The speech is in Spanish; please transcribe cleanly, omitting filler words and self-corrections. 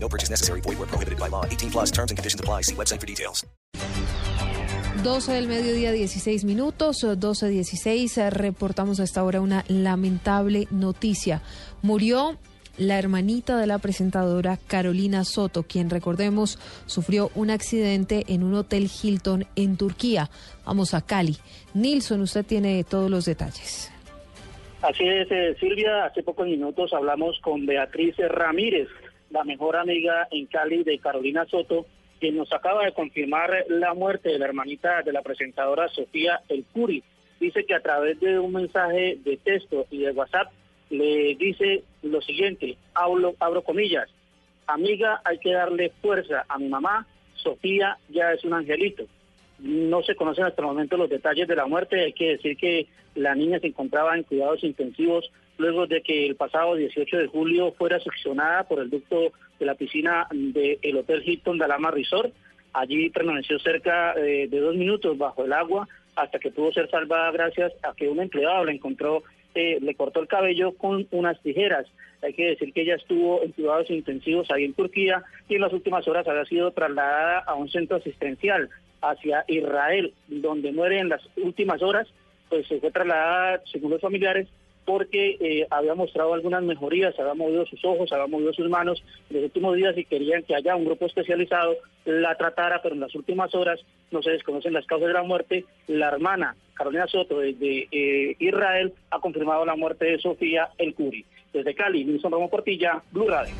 No purchase necessary. Void where prohibited by law. 18 plus terms and conditions apply. See website for details. 12 del mediodía, 16 minutos, 12:16. Reportamos a esta hora una lamentable noticia. Murió la hermanita de la presentadora Carolina Soto, quien, recordemos, sufrió un accidente en un hotel Hilton en Turquía. Vamos a Cali. Nilson, usted tiene todos los detalles. Así es, Silvia. Hace pocos minutos hablamos con Beatriz Ramírez, la mejor amiga en Cali de Carolina Soto, quien nos acaba de confirmar la muerte de la hermanita de la presentadora Sofía El Curi. Dice que a través de un mensaje de texto y de WhatsApp le dice lo siguiente, abro comillas, amiga, hay que darle fuerza a mi mamá, Sofía ya es un angelito. No se conocen hasta el momento los detalles de la muerte. Hay que decir que la niña se encontraba en cuidados intensivos luego de que el pasado 18 de julio fuera succionada por el ducto de la piscina del Hotel Hilton Dalama Resort. Allí permaneció cerca de 2 minutos bajo el agua hasta que pudo ser salvada gracias a que un empleado la encontró, le cortó el cabello con unas tijeras. Hay que decir que ella estuvo en cuidados intensivos ahí en Turquía y en las últimas horas había sido trasladada a un centro asistencial hacia Israel, donde muere en las últimas horas. Pues se fue trasladada, según los familiares, porque había mostrado algunas mejorías, había movido sus ojos, había movido sus manos en los últimos días y querían que haya un grupo especializado la tratara, pero en las últimas horas no se desconocen las causas de la muerte. La hermana Carolina Soto desde Israel ha confirmado la muerte de Sofía El Curi. Desde Cali, Wilson Romo Portilla, Blue Radio.